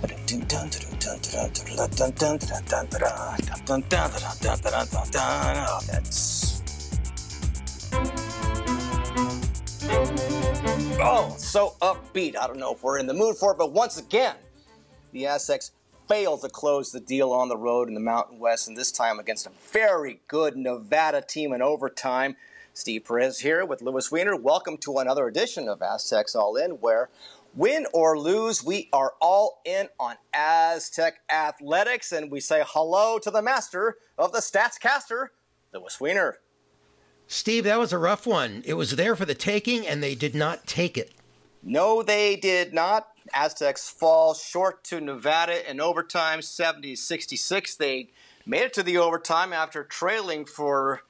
Oh, so upbeat. I don't know if we're in the mood for it, but once again, the Aztecs failed to close the deal on the road in the Mountain West, and this time against a very good Nevada team in overtime. Steve Perez here with Louis Weiner. Welcome to another edition of Aztecs All In, where win or lose, we are all in on Aztec athletics, and we say hello to the master of the stats caster, Louis Weiner. Steve, that was a rough one. It was there for the taking, and they did not take it. No, they did not. Aztecs fall short to Nevada in overtime, 70-66. They made it to the overtime after trailing for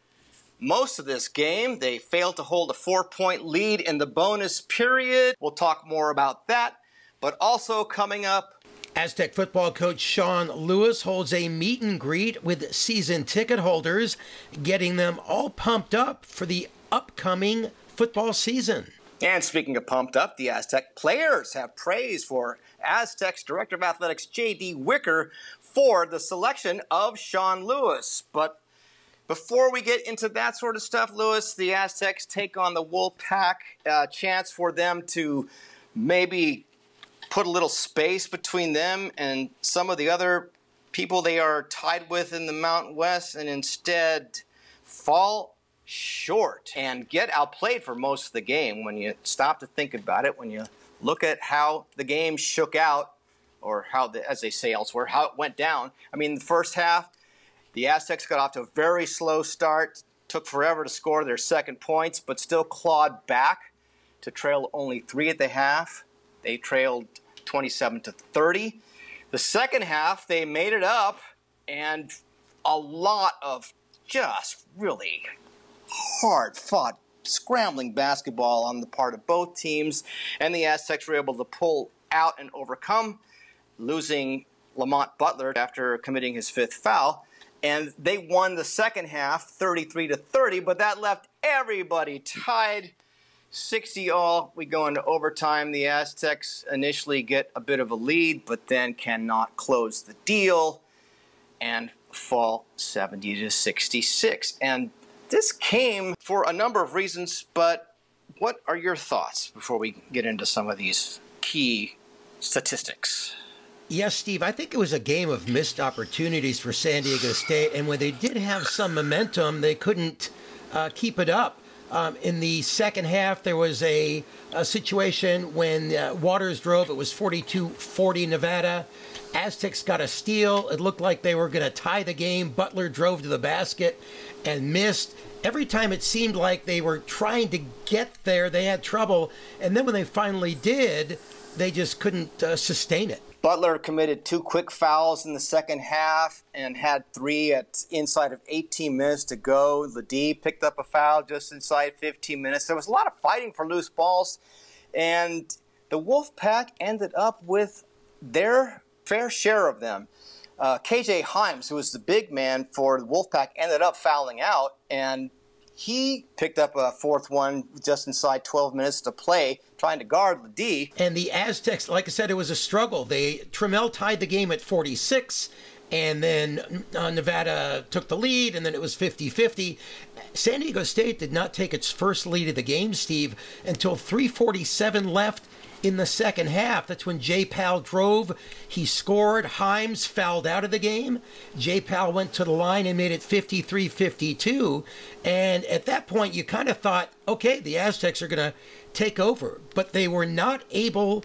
most of this game. They failed to hold a 4-point lead in the bonus period. We'll talk more about that. But also coming up, Aztec football coach Sean Lewis holds a meet and greet with season ticket holders, getting them all pumped up for the upcoming football season. And speaking of pumped up, the Aztec players have praise for Aztecs Director of Athletics J.D. Wicker for the selection of Sean Lewis. But before we get into that sort of stuff, Lewis, the Aztecs take on the Wolfpack, chance for them to maybe put a little space between them and some of the other people they are tied with in the Mountain West, and instead fall short and get outplayed for most of the game. When you stop to think about it, when you look at how the game shook out, or how, as they say elsewhere, how it went down. I mean, the first half, the Aztecs got off to a very slow start, took forever to score their second points, but still clawed back to trail only 3 at the half. They trailed 27-30. The second half, they made it up, and a lot of just really hard-fought scrambling basketball on the part of both teams, and the Aztecs were able to pull out and overcome, losing Lamont Butler after committing his 5th foul. And they won the second half, 33-30, but that left everybody tied, 60-all. We go into overtime. The Aztecs initially get a bit of a lead, but then cannot close the deal and fall 70-66. And this came for a number of reasons, but what are your thoughts before we get into some of these key statistics? Yes, Steve, I think it was a game of missed opportunities for San Diego State, and when they did have some momentum, they couldn't keep it up. In the second half, there was a situation when Waters drove. It was 42-40 Nevada. Aztecs got a steal. It looked like they were going to tie the game. Butler drove to the basket and missed. Every time it seemed like they were trying to get there, they had trouble. And then when they finally did, they just couldn't sustain it. Butler committed 2 quick fouls in the second half and had 3 at inside of 18 minutes to go. Ledee picked up a foul just inside 15 minutes. There was a lot of fighting for loose balls, and the Wolfpack ended up with their fair share of them. K.J. Himes, who was the big man for the Wolfpack, ended up fouling out, and he picked up a 4th one just inside 12 minutes to play, trying to guard Ledee. And the Aztecs, like I said, it was a struggle. Trammell tied the game at 46, and then Nevada took the lead, and then it was 50-50. San Diego State did not take its first lead of the game, Steve, until 3:47 left in the second half. That's when Jay Pal drove. He scored. Himes fouled out of the game. Jay Pal went to the line and made it 53-52. And at that point, you kind of thought, okay, the Aztecs are going to take over. But they were not able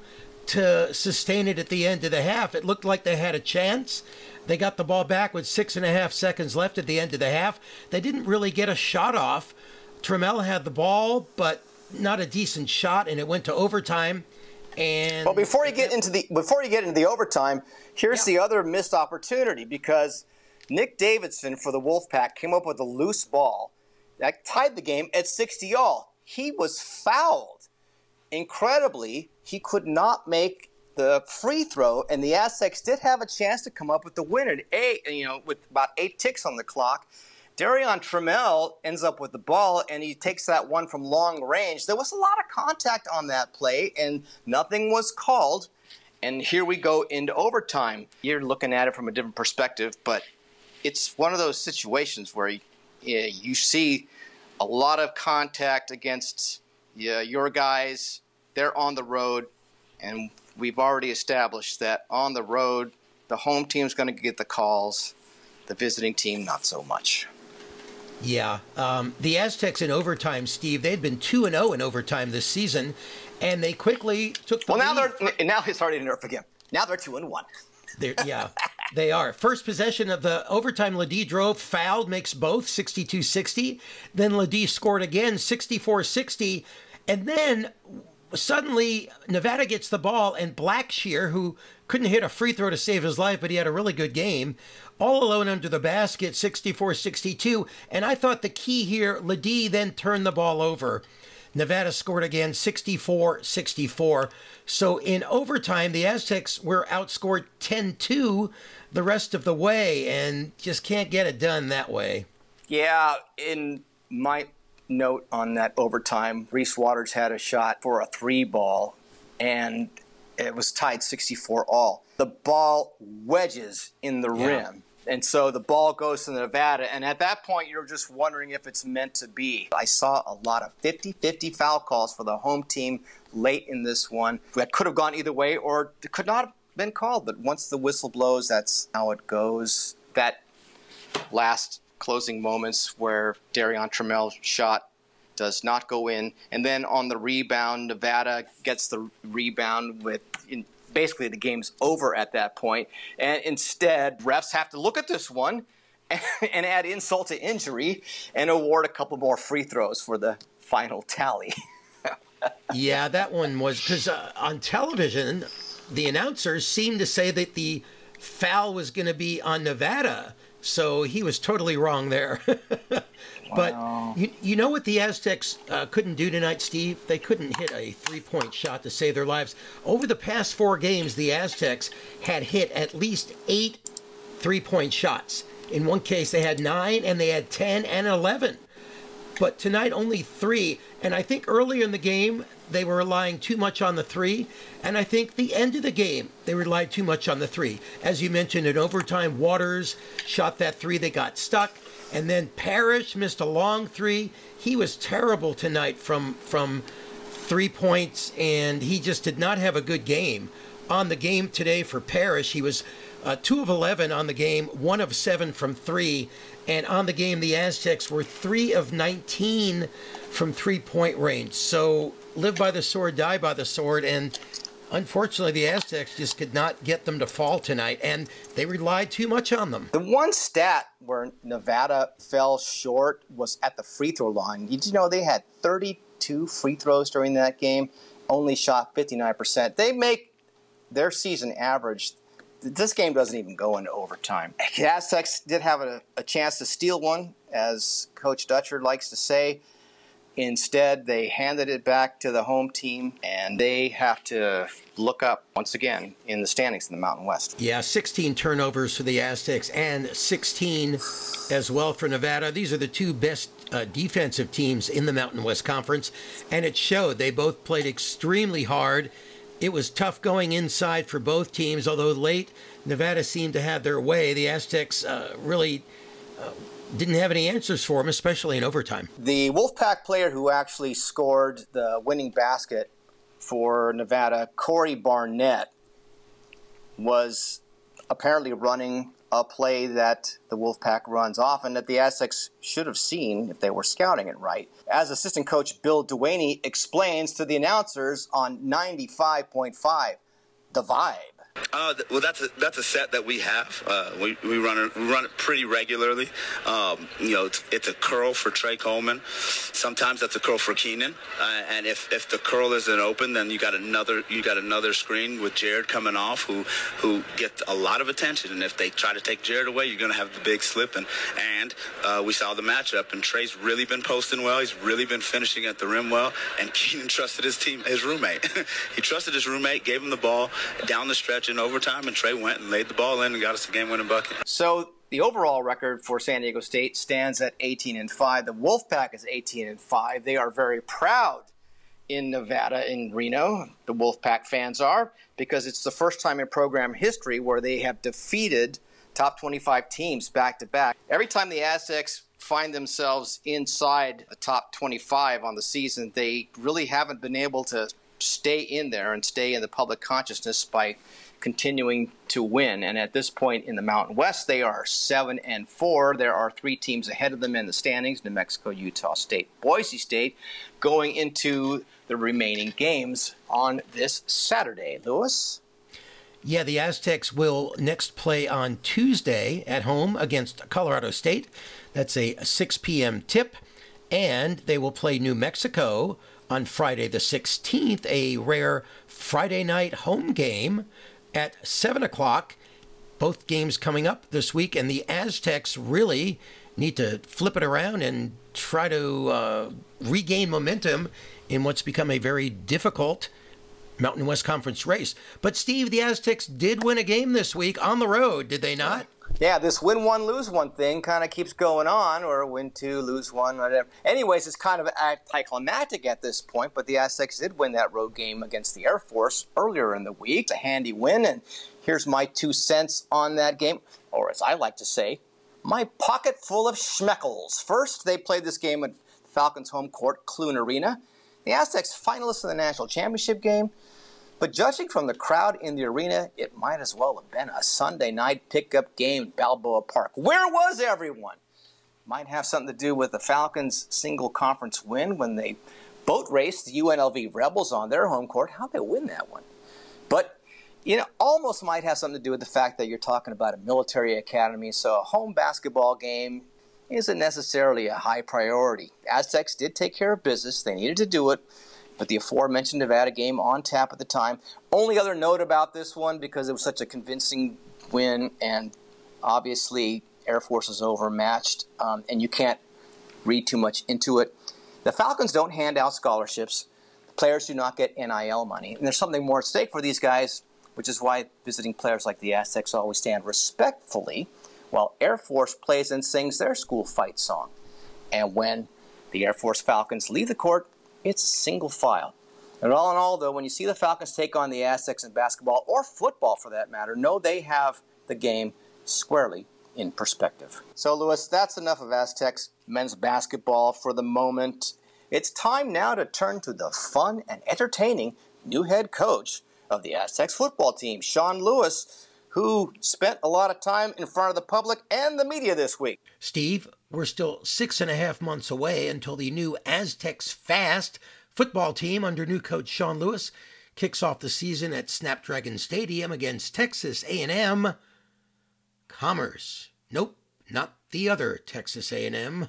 to sustain it at the end of the half. It looked like they had a chance. They got the ball back with 6.5 seconds left at the end of the half. They didn't really get a shot off. Trammell had the ball, but not a decent shot, and it went to overtime. And well, before you get into the overtime, here's the other missed opportunity, because Nick Davidson for the Wolfpack came up with a loose ball that tied the game at 60-all. He was fouled. Incredibly, he could not make the free throw, and the Aztecs did have a chance to come up with the win at 8, you know, with about 8 ticks on the clock. Darrion Trammell ends up with the ball, and he takes that one from long range. There was a lot of contact on that play, and nothing was called. And here we go into overtime. You're looking at it from a different perspective, but it's one of those situations where you see a lot of contact against your guys. They're on the road, and we've already established that on the road, the home team's going to get the calls, the visiting team not so much. Yeah. The Aztecs in overtime, Steve, they'd been 2-0 in overtime this season, and they quickly took the lead. Now it's already nerf again. Now they're 2-1. Yeah, they are. First possession of the overtime, Ledee drove, fouled, makes both, 62-60. Then Ledee scored again, 64-60. And then suddenly Nevada gets the ball, and Blackshear, who couldn't hit a free throw to save his life, but he had a really good game, all alone under the basket, 64-62. And I thought the key here, Ledee then turned the ball over. Nevada scored again, 64-64. So in overtime, the Aztecs were outscored 10-2 the rest of the way and just can't get it done that way. Yeah, in my note on that overtime, Reese Waters had a shot for a three ball, and it was tied 64-all. The ball wedges in the rim. And so the ball goes to Nevada, and at that point, you're just wondering if it's meant to be. I saw a lot of 50-50 foul calls for the home team late in this one. That could have gone either way, or it could not have been called. But once the whistle blows, that's how it goes. That last closing moments where Darrion Trammell's shot does not go in. And then on the rebound, Nevada gets the rebound with basically the game's over at that point. And instead, refs have to look at this one and add insult to injury and award a couple more free throws for the final tally. Yeah, that one was, because on television, the announcers seemed to say that the foul was going to be on Nevada. So he was totally wrong there. But wow. You know what the Aztecs couldn't do tonight, Steve? They couldn't hit a three-point shot to save their lives. Over the past 4 games, the Aztecs had hit at least 8 three-point shots. In one case, they had 9, and they had 10 and 11. But tonight, only 3. And I think earlier in the game, they were relying too much on the 3. And I think the end of the game, they relied too much on the 3. As you mentioned, in overtime, Waters shot that 3. They got stuck. And then Parrish missed a long 3. He was terrible tonight from 3 points, and he just did not have a good game. On the game today for Parrish, he was 2 of 11 on the game, 1 of 7 from 3. And on the game, the Aztecs were 3 of 19 from three-point range. So live by the sword, die by the sword. And unfortunately, the Aztecs just could not get them to fall tonight, and they relied too much on them. The one stat where Nevada fell short was at the free throw line. Did you know they had 32 free throws during that game, only shot 59%. They make their season average. This game doesn't even go into overtime. The Aztecs did have a chance to steal one, as Coach Dutcher likes to say. Instead, they handed it back to the home team, and they have to look up once again in the standings in the Mountain West. Yeah, 16 turnovers for the Aztecs and 16 as well for Nevada. These are the 2 best defensive teams in the Mountain West Conference, and it showed. They both played extremely hard. It was tough going inside for both teams, although late Nevada seemed to have their way. The Aztecs really didn't have any answers for him, especially in overtime. The Wolfpack player who actually scored the winning basket for Nevada, Corey Barnett, was apparently running a play that the Wolfpack runs often that the Aztecs should have seen if they were scouting it right. As assistant coach Bill Duany explains to the announcers on 95.5, The Vibe. Well, that's a set that we have. We run it pretty regularly. It's a curl for Trey Coleman. Sometimes that's a curl for Keenan. And if the curl isn't open, then you got another screen with Jared coming off, who gets a lot of attention. And if they try to take Jared away, you're going to have the big slip. And we saw the matchup. And Trey's really been posting well. He's really been finishing at the rim well. And Keenan trusted his roommate. He trusted his roommate, gave him the ball down the stretch in overtime, and Trey went and laid the ball in and got us a game-winning bucket. So the overall record for San Diego State stands at 18-5. The Wolfpack is 18-5. They are very proud in Nevada, in Reno, the Wolfpack fans are, because it's the first time in program history where they have defeated top 25 teams back-to-back. Every time the Aztecs find themselves inside a top 25 on the season, they really haven't been able to stay in there and stay in the public consciousness by continuing to win. And at this point in the Mountain West, they are 7-4. There are three teams ahead of them in the standings: New Mexico, Utah State, Boise State, going into the remaining games on this Saturday. Lewis? Yeah, the Aztecs will next play on Tuesday at home against Colorado State. That's a 6 p.m. tip. And they will play New Mexico on Friday the 16th, a rare Friday night home game at 7 o'clock. Both games coming up this week, and the Aztecs really need to flip it around and try to regain momentum in what's become a very difficult Mountain West Conference race. But Steve, the Aztecs did win a game this week on the road, did they not? Yeah, this win one, lose one thing kind of keeps going on, or win two, lose one, whatever. Anyways, it's kind of anticlimactic at this point, but the Aztecs did win that road game against the Air Force earlier in the week. It's a handy win, and here's my 2 cents on that game, or as I like to say, my pocket full of schmeckles. First, they played this game at the Falcons' home court, Clune Arena. The Aztecs finalists in the national championship game. But judging from the crowd in the arena, it might as well have been a Sunday night pickup game at Balboa Park. Where was everyone? Might have something to do with the Falcons' single conference win when they boat raced the UNLV Rebels on their home court. How'd they win that one? But, you know, almost might have something to do with the fact that you're talking about a military academy, so a home basketball game isn't necessarily a high priority. Aztecs did take care of business. They needed to do it. But the aforementioned Nevada game on tap at the time. Only other note about this one, because it was such a convincing win, and obviously Air Force is overmatched, and you can't read too much into it. The Falcons don't hand out scholarships. The players do not get NIL money. And there's something more at stake for these guys, which is why visiting players like the Aztecs always stand respectfully while Air Force plays and sings their school fight song. And when the Air Force Falcons leave the court, it's a single file. And all in all, though, when you see the Falcons take on the Aztecs in basketball, or football for that matter, know they have the game squarely in perspective. So, Lewis, that's enough of Aztecs men's basketball for the moment. It's time now to turn to the fun and entertaining new head coach of the Aztecs football team, Sean Lewis, who spent a lot of time in front of the public and the media this week. Steve, we're still 6.5 months away until the new Aztecs Fast football team under new coach Sean Lewis kicks off the season at Snapdragon Stadium against Texas A&M Commerce. Nope, not the other Texas A&M.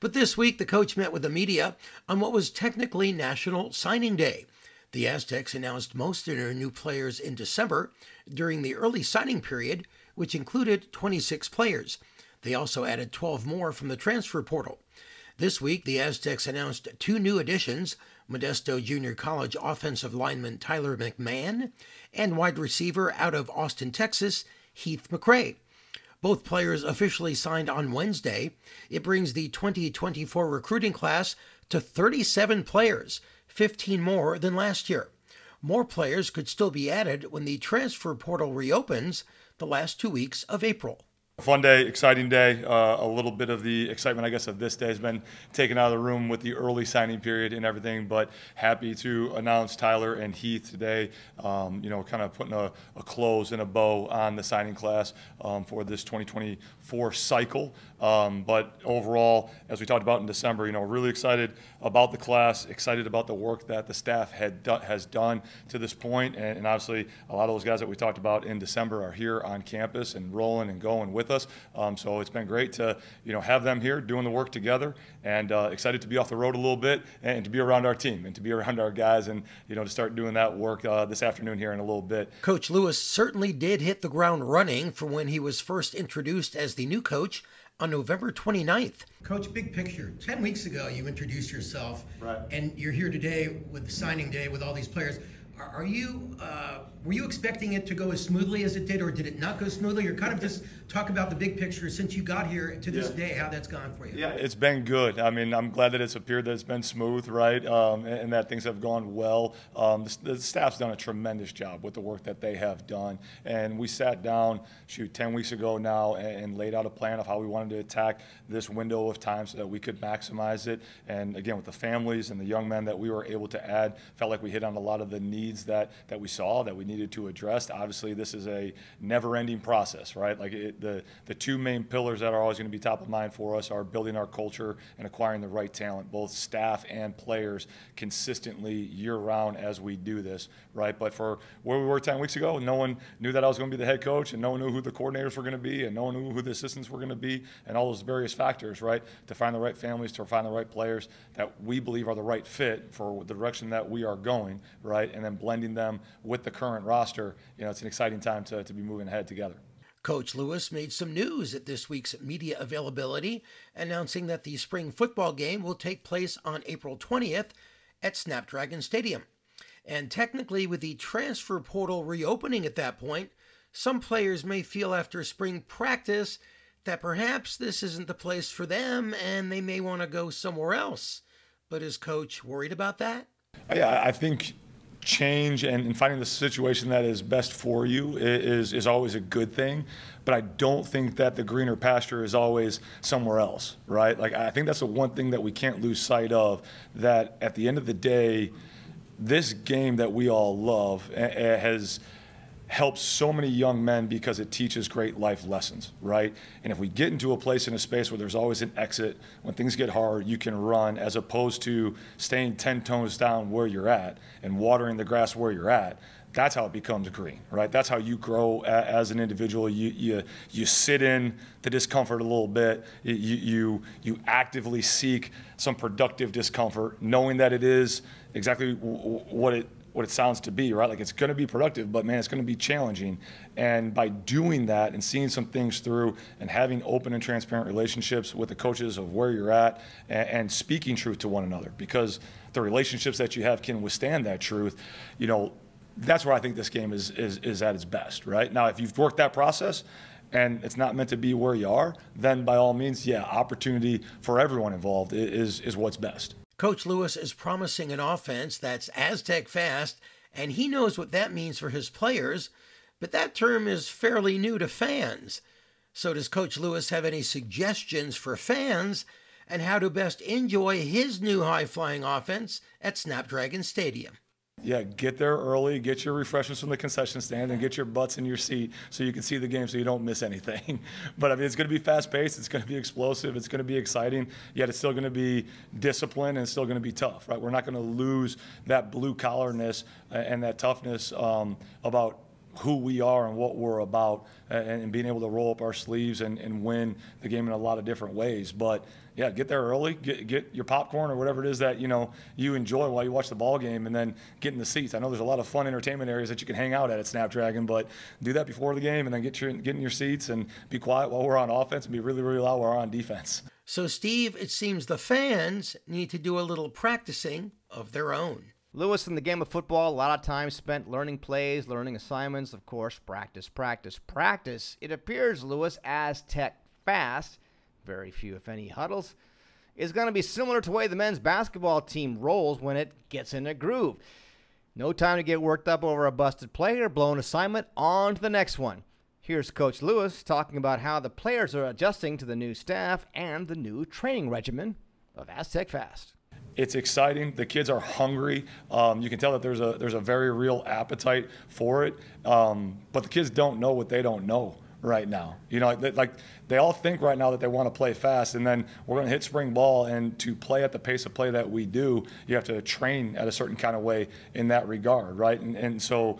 But this week, the coach met with the media on what was technically National Signing Day. The Aztecs announced most of their new players in December during the early signing period, which included 26 players. They also added 12 more from the transfer portal. This week, the Aztecs announced 2 new additions: Modesto Junior College offensive lineman Tyler McMahon and wide receiver out of Austin, Texas, Heath McRae. Both players officially signed on Wednesday. It brings the 2024 recruiting class to 37 players, 15 more than last year. More players could still be added when the transfer portal reopens the last 2 weeks of April. A fun day, exciting day. A little bit of the excitement, I guess, of this day has been taken out of the room with the early signing period and everything, but happy to announce Tyler and Heath today, you know, kind of putting a close and a bow on the signing class for this 2024 cycle. But overall, as we talked about in December, you know, really excited about the class, excited about the work that the staff has done to this point. And obviously, a lot of those guys that we talked about in December are here on campus and rolling and going with us. So it's been great to, you know, have them here doing the work together, and excited to be off the road a little bit and to be around our team and to be around our guys, and, you know, to start doing that work this afternoon here in a little bit. Coach Lewis certainly did hit the ground running from when he was first introduced as the new coach on November 29th. Coach, big picture. 10 weeks ago, you introduced yourself, right, and you're here today with the signing day with all these players. Were you expecting it to go as smoothly as it did, or did it not go smoothly? Or kind of just talk about the big picture since you got here to this day, how that's gone for you. Yeah, it's been good. I mean, I'm glad that it's appeared that it's been smooth, right, and that things have gone well. The staff's done a tremendous job with the work that they have done. And we sat down, 10 weeks ago now and laid out a plan of how we wanted to attack this window of time so that we could maximize it. And, again, with the families and the young men that we were able to add, felt like we hit on a lot of the needs that we saw that we needed to address. Obviously, this is a never-ending process, right? Like the two main pillars that are always going to be top of mind for us are building our culture and acquiring the right talent, both staff and players, consistently year-round as we do this, right? But for where we were 10 weeks ago, no one knew that I was going to be the head coach, and no one knew who the coordinators were going to be, and no one knew who the assistants were going to be, and all those various factors, right? To find the right families, to find the right players that we believe are the right fit for the direction that we are going, right? And then blending them with the current roster. You know, it's an exciting time to be moving ahead together. Coach Lewis made some news at this week's media availability, announcing that the spring football game will take place on April 20th at Snapdragon Stadium. And technically, with the transfer portal reopening at that point, some players may feel after spring practice that perhaps this isn't the place for them and they may want to go somewhere else. But is Coach worried about that? Yeah, I think change and finding the situation that is best for you is always a good thing. But I don't think that the greener pasture is always somewhere else, right? Like, I think that's the one thing that we can't lose sight of, that at the end of the day, this game that we all love has helps so many young men because it teaches great life lessons, right? And if we get into a place in a space where there's always an exit, when things get hard, you can run, as opposed to staying 10 toes down where you're at and watering the grass where you're at, that's how it becomes green, right? That's how you grow as an individual. You sit in the discomfort a little bit. You actively seek some productive discomfort, knowing that it is exactly what it sounds to be, right? Like, it's going to be productive, but man, it's going to be challenging. And by doing that and seeing some things through and having open and transparent relationships with the coaches of where you're at and speaking truth to one another, because the relationships that you have can withstand that truth, you know, that's where I think this game is at its best, right? Now, if you've worked that process and it's not meant to be where you are, then by all means, yeah, opportunity for everyone involved is what's best. Coach Lewis is promising an offense that's AztecsFast, and he knows what that means for his players, but that term is fairly new to fans. So does Coach Lewis have any suggestions for fans and how to best enjoy his new high-flying offense at Snapdragon Stadium? Yeah, get there early, get your refreshments from the concession stand, and get your butts in your seat so you can see the game so you don't miss anything. But, I mean, it's going to be fast-paced. It's going to be explosive. It's going to be exciting, yet it's still going to be disciplined and it's still going to be tough, right? We're not going to lose that blue-collarness and that toughness about who we are and what we're about, and being able to roll up our sleeves and win the game in a lot of different ways. But yeah, get there early, get your popcorn or whatever it is that, you know, you enjoy while you watch the ball game, and then get in the seats. I know there's a lot of fun entertainment areas that you can hang out at Snapdragon, but do that before the game and then get in your seats and be quiet while we're on offense and be really, really loud while we're on defense. So, Steve, it seems the fans need to do a little practicing of their own. Lewis, in the game of football, a lot of time spent learning plays, learning assignments, of course, practice, practice, practice. It appears Lewis, AztecsFast, very few if any huddles, is going to be similar to the way the men's basketball team rolls when it gets in a groove. No time to get worked up over a busted play or blown assignment. On to the next one. Here's Coach Lewis talking about how the players are adjusting to the new staff and the new training regimen of AztecsFast. It's exciting. The kids are hungry. You can tell that there's a very real appetite for it. But the kids don't know what they don't know right now. You know, like they all think right now that they want to play fast, and then we're going to hit spring ball, and to play at the pace of play that we do, you have to train at a certain kind of way in that regard, right? And so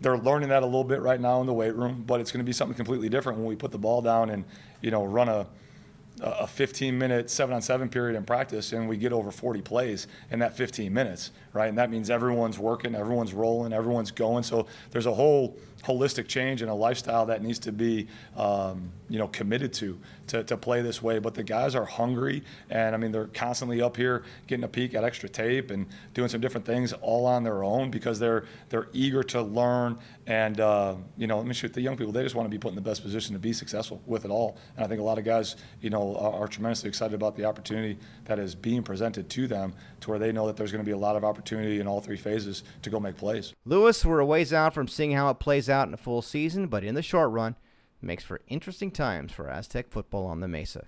they're learning that a little bit right now in the weight room, but it's going to be something completely different when we put the ball down and, you know, run a 15-minute 7-on-7 period in practice, and we get over 40 plays in that 15 minutes, right? And that means everyone's working, everyone's rolling, everyone's going. So there's a whole holistic change and a lifestyle that needs to be, committed to play this way. But the guys are hungry, and I mean, they're constantly up here getting a peek at extra tape and doing some different things all on their own because they're eager to learn. And the young people, they just want to be put in the best position to be successful with it all. And I think a lot of guys, are tremendously excited about the opportunity that is being presented to them, to where they know that there's going to be a lot of opportunity in all three phases to go make plays. Lewis, we're a ways out from seeing how it plays out in a full season, but in the short run, it makes for interesting times for Aztec football on the Mesa.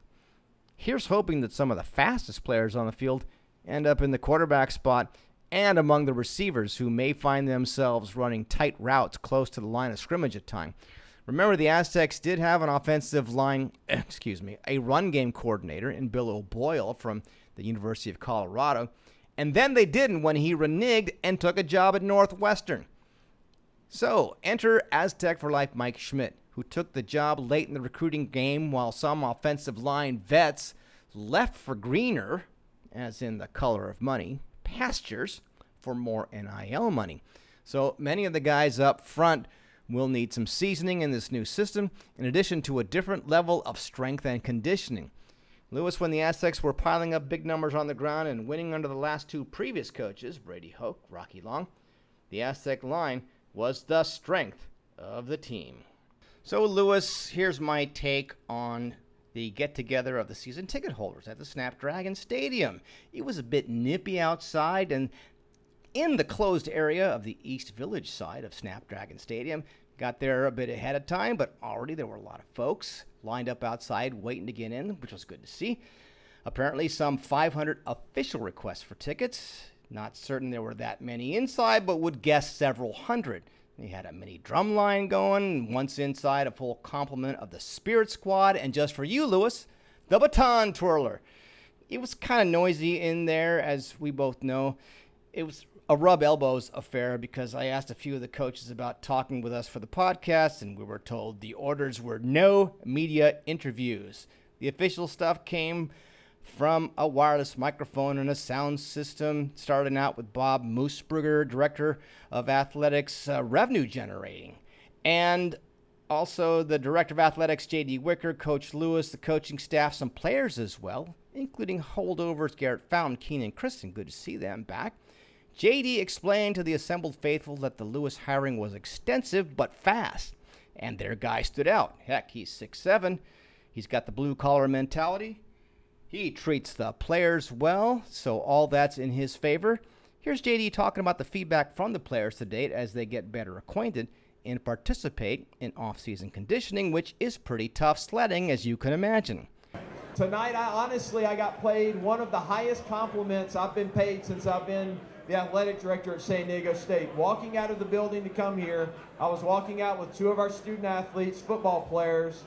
Here's hoping that some of the fastest players on the field end up in the quarterback spot and among the receivers, who may find themselves running tight routes close to the line of scrimmage at times. Remember, the Aztecs did have an offensive line, a run game coordinator in Bill O'Boyle from the University of Colorado, and then they didn't when he reneged and took a job at Northwestern. So, enter Aztec for life Mike Schmidt, who took the job late in the recruiting game while some offensive line vets left for greener, as in the color of money, pastures for more NIL money. So many of the guys up front will need some seasoning in this new system, in addition to a different level of strength and conditioning. Lewis, when the Aztecs were piling up big numbers on the ground and winning under the last two previous coaches, Brady Hoke, Rocky Long, the Aztec line was the strength of the team. So, Lewis, here's my take on the get-together of the season ticket holders at the Snapdragon Stadium. It was a bit nippy outside, and in the closed area of the East Village side of Snapdragon Stadium, got there a bit ahead of time, but already there were a lot of folks lined up outside waiting to get in, which was good to see. Apparently, some 500 official requests for tickets. Not certain there were that many inside, but would guess several hundred. They had a mini drum line going. Once inside, a full complement of the Spirit Squad, and just for you, Lewis, the baton twirler. It was kind of noisy in there, as we both know. It was a rub elbows affair because I asked a few of the coaches about talking with us for the podcast, and we were told the orders were no media interviews. The official stuff came from a wireless microphone and a sound system, starting out with Bob Moosebrugger, Director of Athletics Revenue Generating, and also the Director of Athletics, J.D. Wicker, Coach Lewis, the coaching staff, some players as well, including holdovers Garrett Fountain, Keenan, Kristen. Good to see them back. J.D. explained to the assembled faithful that the Lewis hiring was extensive but fast, and their guy stood out. Heck, he's 6'7". He's got the blue-collar mentality. He treats the players well, so all that's in his favor. Here's J.D. talking about the feedback from the players to date as they get better acquainted and participate in off-season conditioning, which is pretty tough sledding, as you can imagine. Tonight, I got paid one of the highest compliments I've been paid since I've been the athletic director at San Diego State. Walking out of the building to come here, I was walking out with two of our student athletes, football players,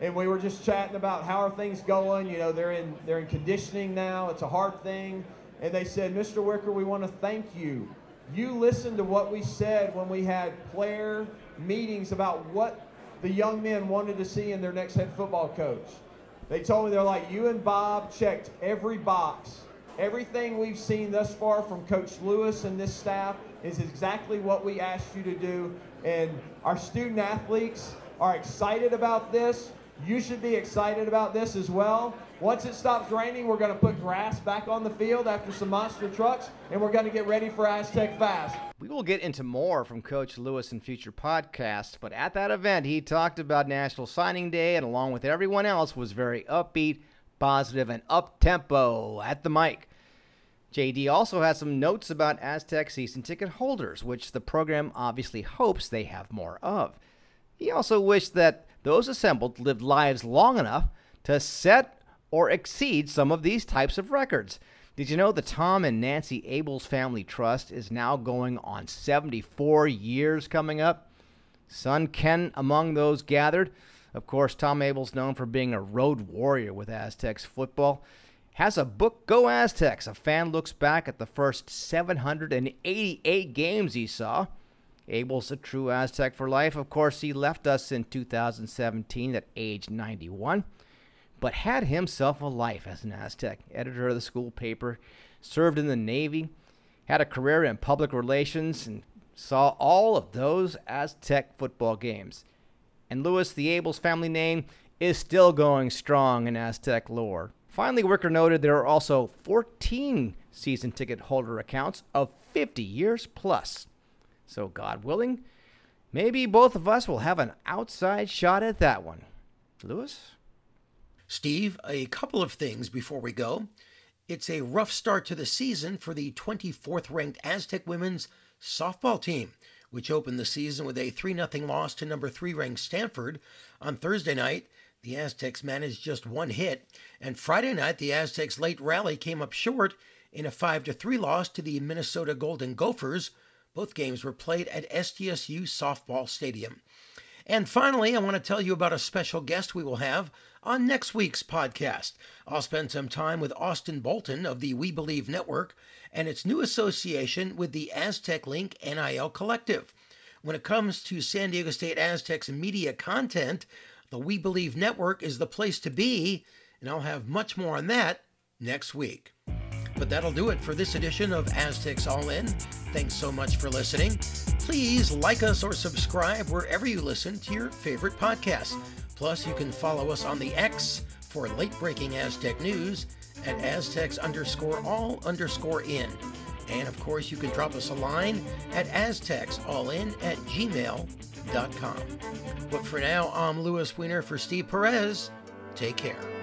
and we were just chatting about how are things going. They're in conditioning now. It's a hard thing. And they said, Mr. Wicker, we want to thank you. You listened to what we said when we had player meetings about what the young men wanted to see in their next head football coach. They told me, they're like, you and Bob checked every box. Everything we've seen thus far from Coach Lewis and this staff is exactly what we asked you to do. And our student athletes are excited about this. You should be excited about this as well. Once it stops raining, we're going to put grass back on the field after some monster trucks, and we're going to get ready for AztecsFast. We will get into more from Coach Lewis in future podcasts, but at that event, he talked about National Signing Day, and along with everyone else, was very upbeat, positive, and up-tempo at the mic. J.D. also has some notes about Aztec season ticket holders, which the program obviously hopes they have more of. He also wished that those assembled lived lives long enough to set or exceed some of these types of records. Did you know the Tom and Nancy Abels Family Trust is now going on 74 years coming up? Son Ken among those gathered. Of course, Tom Abels, known for being a road warrior with Aztecs football, has a book, Go Aztecs. A fan looks back at the first 788 games he saw. Abel's a true Aztec for life. Of course, he left us in 2017 at age 91, but had himself a life as an Aztec. Editor of the school paper, served in the Navy, had a career in public relations, and saw all of those Aztec football games. And Lewis, the Abel's family name, is still going strong in Aztec lore. Finally, Wicker noted there are also 14 season ticket holder accounts of 50 years plus. So God willing, maybe both of us will have an outside shot at that one. Lewis? Steve, a couple of things before we go. It's a rough start to the season for the 24th-ranked Aztec women's softball team, which opened the season with a 3-0 loss to number 3-ranked Stanford. On Thursday night, the Aztecs managed just one hit, and Friday night, the Aztecs' late rally came up short in a 5-3 loss to the Minnesota Golden Gophers. Both games were played at SDSU Softball Stadium. And finally, I want to tell you about a special guest we will have on next week's podcast. I'll spend some time with Austin Bolton of the We Believe Network and its new association with the Aztec Link NIL Collective. When it comes to San Diego State Aztecs media content, the We Believe Network is the place to be, and I'll have much more on that next week. But that'll do it for this edition of Aztecs All In. Thanks so much for listening. Please like us or subscribe wherever you listen to your favorite podcast. Plus, you can follow us on the X for late-breaking Aztec news at Aztecs_all_in. And, of course, you can drop us a line at aztecsallin@gmail.com. But for now, I'm Louis Weiner for Steve Perez. Take care.